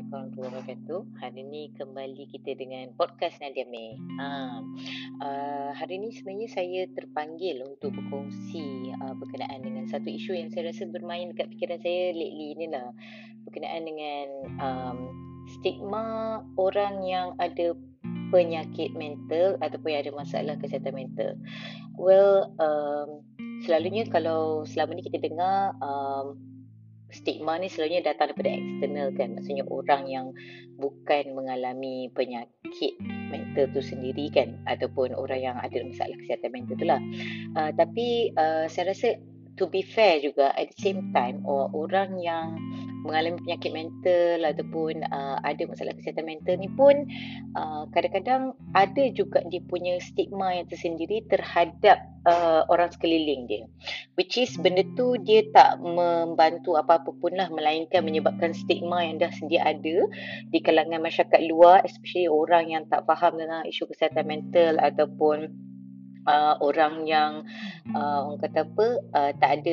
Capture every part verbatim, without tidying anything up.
Assalamualaikum warahmatullahi wabarakatuh. Hari ni kembali kita dengan Podcast Nadia Nalia. Ha. Uh, hari ni sebenarnya saya terpanggil untuk berkongsi uh, berkenaan dengan satu isu yang saya rasa bermain dekat fikiran saya lately ni lah. Berkenaan dengan um, stigma orang yang ada penyakit mental ataupun ada masalah kesihatan mental. Well, um, selalunya kalau selama ni kita dengar um, stigma ni selalunya datang daripada eksternal kan. Maksudnya orang yang bukan mengalami penyakit mental tu sendiri kan, ataupun orang yang ada masalah kesihatan mental tu lah. uh, Tapi uh, saya rasa to be fair juga, at the same time orang yang mengalami penyakit mental ataupun uh, ada masalah kesihatan mental ni pun uh, kadang-kadang ada juga dia punya stigma yang tersendiri terhadap Uh, orang sekeliling dia, which is benda tu dia tak membantu apa-apa pun lah, melainkan menyebabkan stigma yang dah sedia ada di kalangan masyarakat luar, especially orang yang tak faham tentang isu kesihatan mental ataupun uh, orang yang uh, orang kata apa uh, tak ada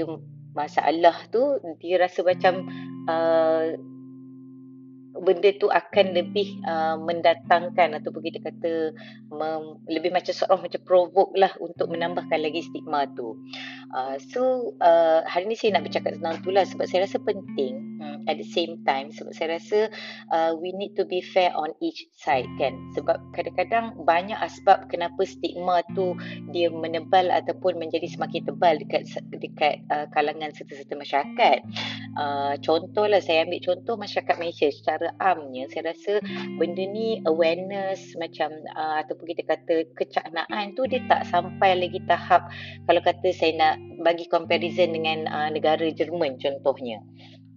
masalah tu, dia rasa macam uh, benda tu akan lebih uh, mendatangkan ataupun kita kata mem, lebih macam seorang macam provoke lah untuk menambahkan lagi stigma tu. Uh, so uh, hari ni saya nak bercakap tentang tu lah sebab saya rasa penting. Hmm. At the same time sebab saya rasa uh, we need to be fair on each side kan, sebab kadang-kadang banyak asbab kenapa stigma tu dia menebal ataupun menjadi semakin tebal dekat dekat uh, kalangan serta-serta masyarakat. Uh, contohlah saya ambil contoh masyarakat Malaysia secara amnya, saya rasa benda ni awareness macam uh, ataupun kita kata kecanaan tu dia tak sampai lagi tahap kalau kata saya nak bagi comparison dengan uh, negara Jerman contohnya.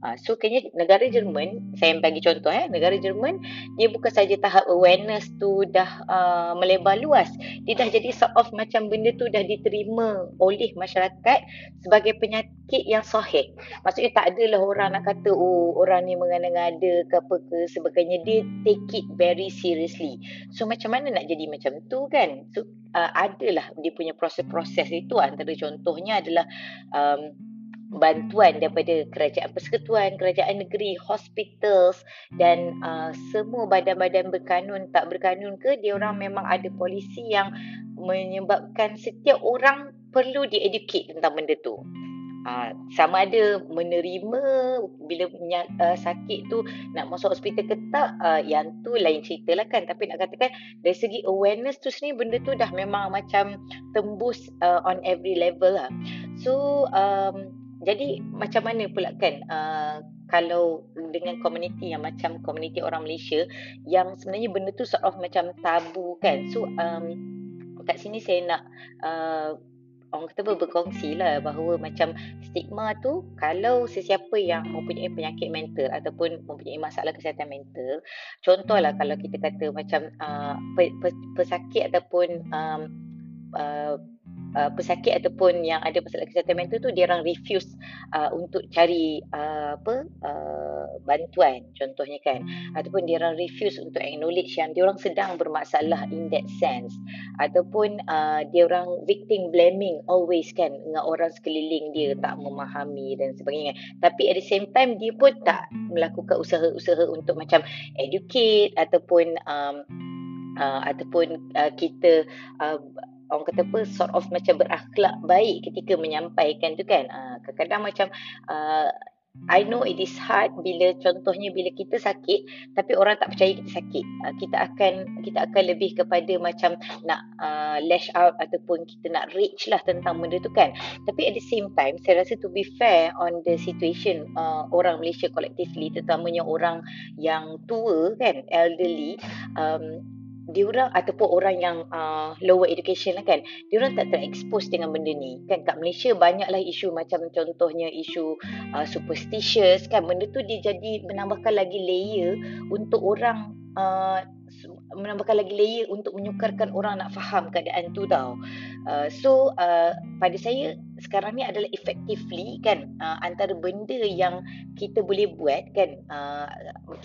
Uh, so kayaknya negara Jerman, saya bagi contoh eh, negara Jerman dia bukan saja tahap awareness tu dah uh, melebar luas, dia dah jadi sort of macam benda tu dah diterima oleh masyarakat sebagai penyakit yang sahih. Maksudnya tak adalah orang nak kata oh orang ni mengada-ngada ke apa ke sebagainya, dia take it very seriously. So macam mana nak jadi macam tu kan. So uh, adalah dia punya proses-proses itu, antara contohnya adalah um, bantuan daripada kerajaan persekutuan, kerajaan negeri, hospitals dan uh, semua badan-badan berkanun tak berkanun ke, dia orang memang ada polisi yang menyebabkan setiap orang perlu di-educate tentang benda tu. Uh, sama ada menerima bila uh, sakit tu nak masuk hospital ke tak, uh, yang tu lain cerita lah kan. Tapi nak katakan dari segi awareness tu sendiri, benda tu dah memang macam tembus uh, on every level lah. So um, jadi macam mana pula kan uh, kalau dengan komuniti yang macam komuniti orang Malaysia yang sebenarnya benda tu sort of macam tabu kan. So um, kat sini saya nak uh, orang kata apa berkongsi lah bahawa macam stigma tu kalau sesiapa yang mempunyai penyakit mental ataupun mempunyai masalah kesihatan mental, contohlah kalau kita kata macam uh, pesakit ataupun um, uh, Uh, pesakit ataupun yang ada masalah kesihatan mental tu dia orang refuse uh, untuk cari uh, apa uh, bantuan contohnya kan, ataupun dia orang refuse untuk acknowledge yang dia orang sedang bermasalah in that sense, ataupun uh, dia orang victim blaming always kan, dengan orang sekeliling dia tak memahami dan sebagainya. Tapi at the same time dia pun tak melakukan usaha-usaha untuk macam educate ataupun um, uh, ataupun uh, kita uh, orang kata apa sort of macam berakhlak baik ketika menyampaikan tu kan. Uh, kadang-kadang macam uh, I know it is hard bila contohnya bila kita sakit tapi orang tak percaya kita sakit. Uh, kita akan kita akan lebih kepada macam nak uh, lash out ataupun kita nak rage lah tentang benda tu kan. Tapi at the same time saya rasa to be fair on the situation uh, orang Malaysia collectively, terutamanya orang yang tua kan, elderly, um, diorang ataupun orang yang uh, lower education lah kan, diorang tak terexpose dengan benda ni kan. Kat Malaysia banyaklah isu macam contohnya isu uh, superstitious kan. Benda tu dia jadi menambahkan lagi layer untuk orang uh, menambahkan lagi layer untuk menyukarkan orang nak faham keadaan tu tau. uh, So uh, pada saya sekarang ni adalah effectively kan, uh, antara benda yang kita boleh buat kan, uh,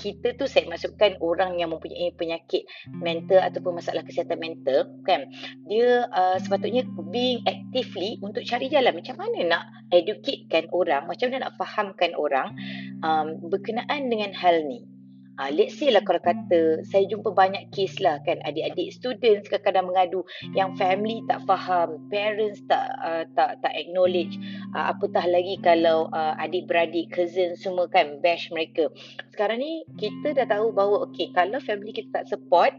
kita tu saya masukkan orang yang mempunyai penyakit mental ataupun masalah kesihatan mental kan, dia uh, sepatutnya being actively untuk cari jalan macam mana nak educatekan orang, macam mana nak fahamkan orang um, berkenaan dengan hal ni. Ha, let's say lah kalau kata saya jumpa banyak kes lah kan, adik-adik students kadang-kadang mengadu yang family tak faham, parents tak uh, tak tak acknowledge, uh, apatah lagi kalau uh, adik-beradik, cousin semua kan bash mereka. Sekarang ni kita dah tahu bahawa okey, kalau family kita tak support,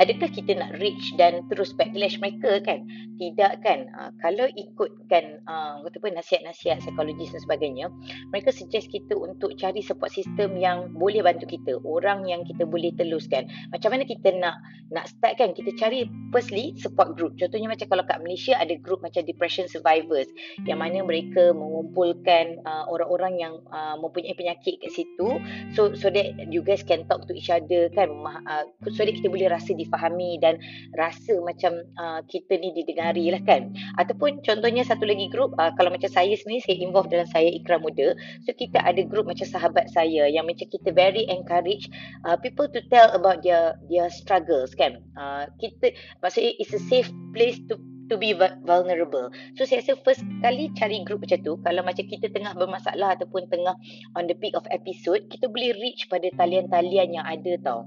adakah kita nak reach dan terus backlash mereka kan? Tidak kan? Uh, kalau ikutkan uh, kata apa, nasihat-nasihat psikologis dan sebagainya, mereka suggest kita untuk cari support system yang boleh bantu kita, orang yang kita boleh teruskan. Macam mana kita nak nak start kan? Kita cari firstly support group. Contohnya macam kalau kat Malaysia ada group macam Depression Survivors, yang mana mereka mengumpulkan uh, orang-orang yang uh, mempunyai penyakit kat situ, so so that you guys can talk to each other kan, uh, so that kita boleh rasa di fahami dan rasa macam uh, kita ni didengari lah kan. Ataupun contohnya satu lagi grup, uh, kalau macam saya sendiri, saya involved dalam saya Ikram Muda, so kita ada grup macam sahabat saya yang macam kita very encourage uh, people to tell about their their struggles kan. Uh, kita maksudnya it's a safe place to to be vulnerable. So saya rasa first kali cari group macam tu. Kalau macam kita tengah bermasalah ataupun tengah on the peak of episode, kita boleh reach pada talian-talian yang ada tau.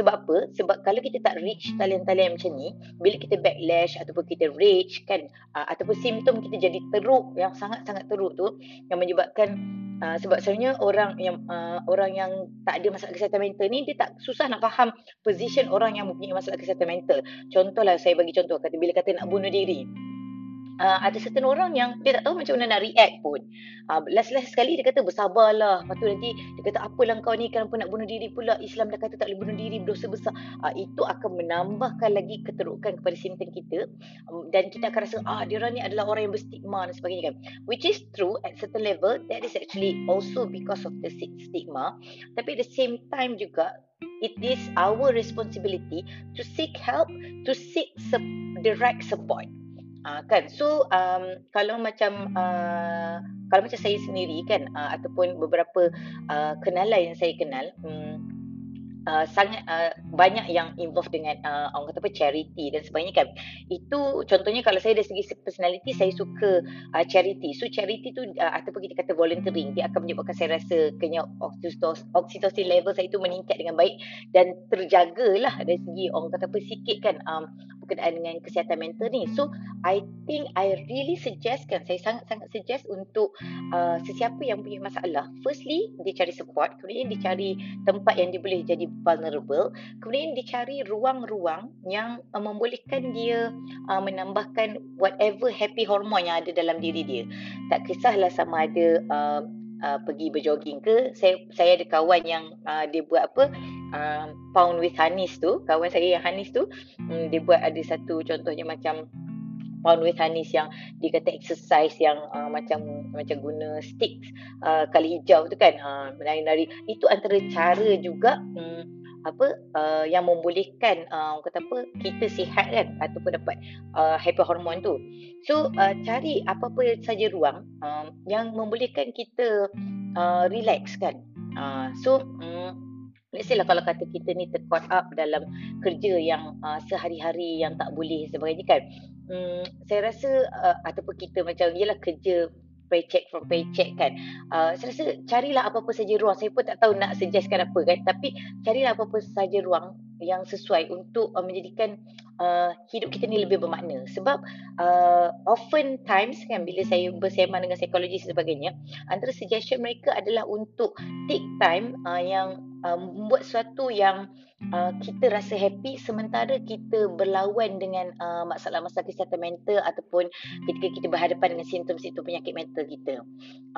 Sebab apa? Sebab kalau kita tak reach talian-talian macam ni, bila kita backlash ataupun kita rage kan, uh, ataupun simptom kita jadi teruk, yang sangat-sangat teruk tu, yang menyebabkan Uh, sebab sebenarnya orang yang uh, orang yang tak ada masalah kesihatan mental ni, dia tak susah nak faham position orang yang mempunyai masalah kesihatan mental. Contohlah, saya bagi contoh, kata bila kata nak bunuh diri, Uh, ada certain orang yang dia tak tahu macam mana nak react pun. Uh, last-last sekali dia kata bersabarlah. Lepas tu nanti dia kata apalah kau ni, kenapa nak bunuh diri pula, Islam dah kata tak boleh bunuh diri, berdosa besar. Uh, itu akan menambahkan lagi keterukan kepada simptom kita, um, dan kita akan rasa ah dia orang ni adalah orang yang berstigma dan sebagainya kan. Which is true at certain level, that is actually also because of the stigma. Tapi at the same time juga, it is our responsibility to seek help, to seek su- the right support. Uh, kan, so um, kalau macam uh, kalau macam saya sendiri kan, uh, ataupun beberapa uh, kenalan yang saya kenal, hmm, Uh, sangat uh, banyak yang involved dengan uh, orang kata apa, charity dan sebagainya kan. Itu contohnya kalau saya dari segi personality, saya suka uh, charity. So charity tu uh, ataupun kita kata volunteering, dia akan menyebabkan saya rasa kenyang oksitosin level saya itu meningkat dengan baik dan terjagalah dari segi orang kata apa sikit kan, um, berkenaan dengan kesihatan mental ni. So I think I really suggest kan, saya sangat-sangat suggest untuk uh, sesiapa yang punya masalah, firstly dia cari support, kemudian dia cari tempat yang dia boleh jadi vulnerable, kemudian dicari ruang-ruang yang uh, membolehkan dia uh, menambahkan whatever happy hormone yang ada dalam diri dia. Tak kisahlah sama ada uh, uh, pergi berjoging ke. Saya saya ada kawan yang uh, dia buat apa, uh, Pound with Hanis tu, kawan saya yang Hanis tu, um, dia buat ada satu contohnya macam Pound with Hanis yang dia kata exercise yang uh, macam macam guna sticks uh, kali hijau tu kan, uh, menari-nari. Itu antara cara juga um, apa uh, yang membolehkan uh, kata apa kita sihat kan, ataupun dapat uh, happy hormone tu. So uh, cari apa-apa saja ruang uh, yang membolehkan kita uh, relax kan. Uh, so um, let's say lah kalau kata kita ni ter-caught up dalam kerja yang uh, sehari-hari yang tak boleh sebagainya kan, um, saya rasa uh, ataupun kita macam yelah kerja paycheck from paycheck kan, uh, saya rasa carilah apa-apa saja ruang. Saya pun tak tahu nak suggestkan apa kan, tapi carilah apa-apa saja ruang yang sesuai untuk uh, menjadikan uh, hidup kita ni lebih bermakna. Sebab uh, often times kan, bila saya bersama dengan psikologis dan sebagainya, antara suggestion mereka adalah untuk take time uh, yang uh, membuat sesuatu yang uh, kita rasa happy sementara kita berlawan dengan uh, masalah-masalah kesihatan mental ataupun ketika kita berhadapan dengan simptom-simptom penyakit mental kita.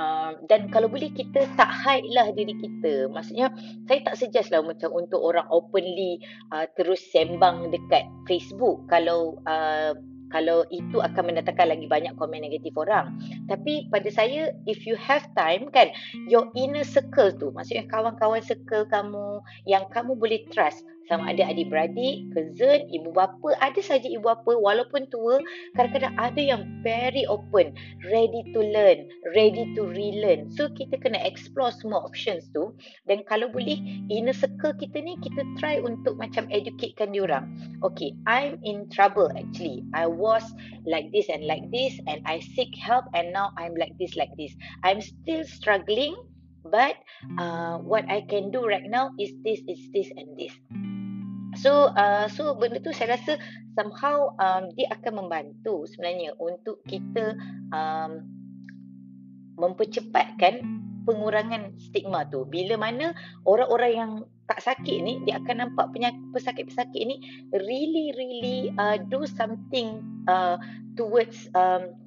Uh, dan kalau boleh kita tak hide lah diri kita. Maksudnya saya tak suggest lah macam untuk orang openly Uh, terus sembang dekat Facebook, kalau uh, kalau itu akan mendatangkan lagi banyak komen negatif orang. Tapi pada saya, if you have time kan, your inner circle tu, maksudnya kawan-kawan circle kamu yang kamu boleh trust, sama ada adik-beradik, cousin, ibu bapa, ada saja ibu bapa walaupun tua, kadang-kadang ada yang very open, ready to learn, ready to relearn. So kita kena explore semua options tu, dan kalau boleh inner circle kita ni kita try untuk macam educatekan diorang. Okay, I'm in trouble actually. I was like this and like this and I seek help and now I'm like this like this. I'm still struggling But uh, what I can do right now is this, is this and this. So uh, so benda tu saya rasa somehow um, dia akan membantu sebenarnya untuk kita um, mempercepatkan pengurangan stigma tu. Bila mana orang-orang yang tak sakit ni, dia akan nampak penyakit, pesakit-pesakit ni really really uh, do something uh, towards um,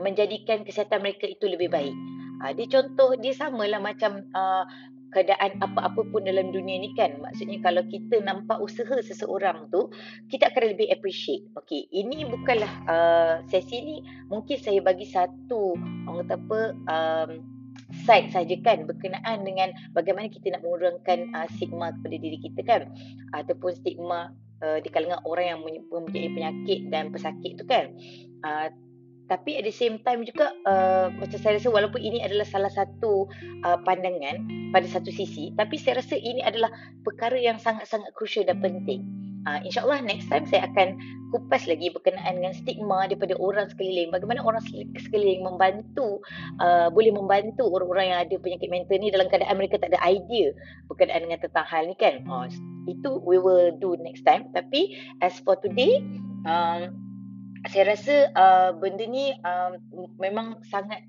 menjadikan kesihatan mereka itu lebih baik. Uh, dia contoh, dia samalah macam uh, keadaan apa-apa pun dalam dunia ni kan. Maksudnya kalau kita nampak usaha seseorang tu, kita akan lebih appreciate. Okey, ini bukanlah uh, sesi ni mungkin saya bagi satu orang kata apa um, side saja kan, berkenaan dengan bagaimana kita nak mengurangkan uh, stigma kepada diri kita kan, uh, ataupun stigma uh, di kalangan orang yang mempunyai penyakit dan pesakit tu kan. Uh, tapi at the same time juga uh, macam saya rasa walaupun ini adalah salah satu uh, pandangan pada satu sisi, tapi saya rasa ini adalah perkara yang sangat-sangat crucial dan penting. Uh, InsyaAllah next time saya akan kupas lagi berkenaan dengan stigma daripada orang sekeliling, bagaimana orang sekeliling membantu, uh, boleh membantu orang-orang yang ada penyakit mental ni dalam keadaan mereka tak ada idea berkenaan dengan tentang hal ni kan. Uh, itu we will do next time. Tapi as for today, um, saya rasa uh, benda ni uh, memang sangat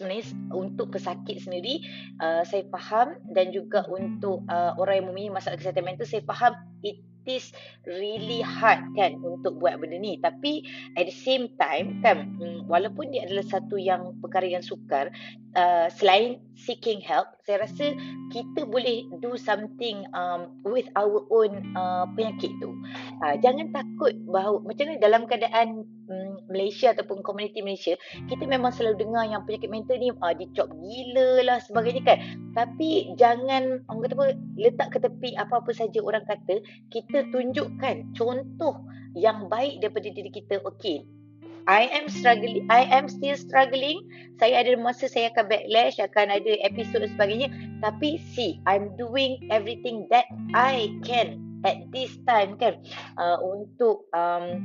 sebenarnya untuk pesakit sendiri uh, saya faham, dan juga untuk uh, orang yang mempunyai masalah kesihatan mental saya faham it is really hard kan untuk buat benda ni. Tapi at the same time kan, walaupun dia adalah satu yang perkara yang sukar, uh, selain seeking help, saya rasa kita boleh do something um, with our own uh, penyakit tu. Uh, jangan takut bahawa macam ni dalam keadaan um, Malaysia ataupun komuniti Malaysia, kita memang selalu dengar yang penyakit mental ni uh, dicop gila lah sebagainya kan. Tapi jangan orang kata apa, letak ke tepi apa-apa saja orang kata. Kita tunjukkan contoh yang baik daripada diri kita. Okay, I am struggling, I am still struggling. Saya ada masa saya akan backlash, akan ada episod dan sebagainya. Tapi see, I'm doing everything that I can at this time kan, uh, untuk um,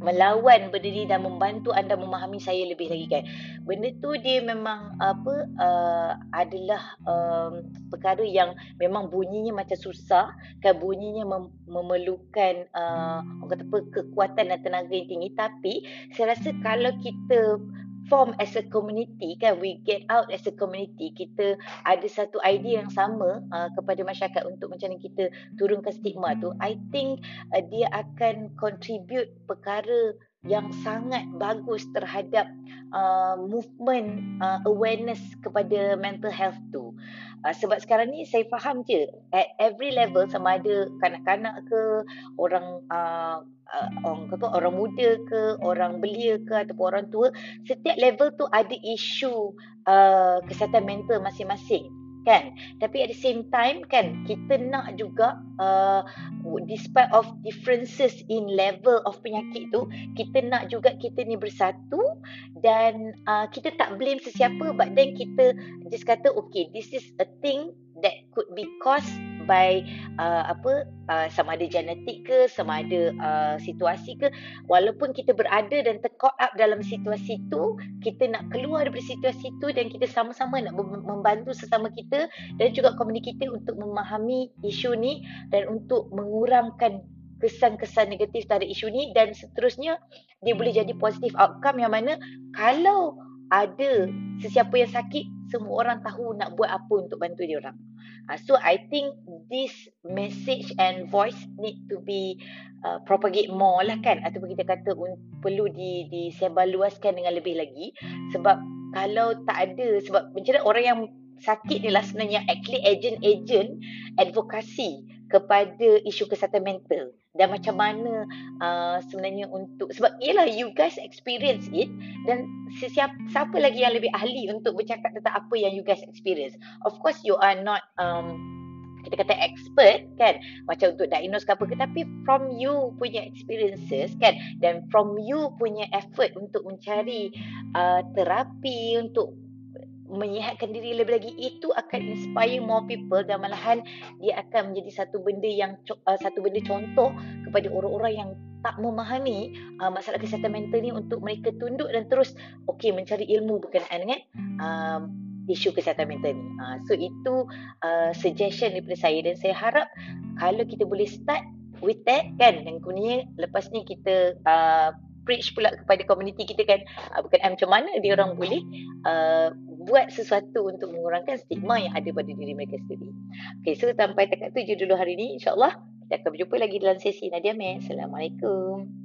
melawan benda ni dan membantu anda memahami saya lebih lagi kan. Benda tu dia memang apa uh, adalah um, perkara yang memang bunyinya macam susah kan, bunyinya mem- memerlukan uh, orang kata apa, kekuatan dan tenaga yang tinggi. Tapi saya rasa kalau kita form as a community kan, we get out as a community, kita ada satu idea yang sama uh, kepada masyarakat untuk macam mana kita turunkan stigma tu, I think uh, dia akan contribute perkara yang sangat bagus terhadap uh, movement uh, awareness kepada mental health tu. Uh, sebab sekarang ni saya faham je at every level, sama ada kanak-kanak ke, orang uh, Uh, orang kata orang muda ke, orang belia ke, ataupun orang tua, setiap level tu ada isu uh, kesihatan mental masing-masing kan. Tapi at the same time kan, kita nak juga uh, despite of differences in level of penyakit tu, kita nak juga kita ni bersatu dan uh, kita tak blame sesiapa, but then kita just kata okay, this is a thing that could be caused by uh, apa uh, sama ada genetik ke, sama ada uh, situasi ke. Walaupun kita berada dan tercaught up dalam situasi tu, kita nak keluar daripada situasi tu dan kita sama-sama nak membantu sesama kita dan juga komuniti kita untuk memahami isu ni dan untuk mengurangkan kesan-kesan negatif terhadap isu ni. Dan seterusnya dia boleh jadi positive outcome yang mana kalau ada sesiapa yang sakit, semua orang tahu nak buat apa untuk bantu dia orang. Uh, so I think this message and voice need to be uh, propagate more lah kan, atau kita kata un, perlu di disebarluaskan dengan lebih lagi. Sebab kalau tak ada, sebab macam orang yang sakit ni lah sebenarnya actually agent-agent advokasi kepada isu kesihatan mental. Dan macam mana uh, sebenarnya untuk, sebab yelah you guys experience it, dan sesiapa, siapa lagi yang lebih ahli untuk bercakap tentang apa yang you guys experience. Of course you are not um, kita kata expert kan, macam untuk diagnose ke apa ke, tapi from you punya experiences kan, dan from you punya effort untuk mencari uh, terapi untuk menyihatkan diri lebih lagi, itu akan inspire more people dan malahan dia akan menjadi satu benda yang uh, satu benda contoh kepada orang-orang yang tak memahami uh, masalah kesihatan mental ni, untuk mereka tunduk dan terus okey mencari ilmu berkenaan dengan uh, isu kesihatan mental ni. Uh, so itu uh, suggestion daripada saya, dan saya harap kalau kita boleh start with that kan, yang kunia lepas ni kita uh, preach pula kepada komuniti kita kan, uh, bukan macam mana dia orang boleh uh, buat sesuatu untuk mengurangkan stigma yang ada pada diri mereka sendiri. Okay, so sampai dekat tu je dulu hari ni. InsyaAllah kita akan berjumpa lagi dalam sesi Nadia Meh. Assalamualaikum.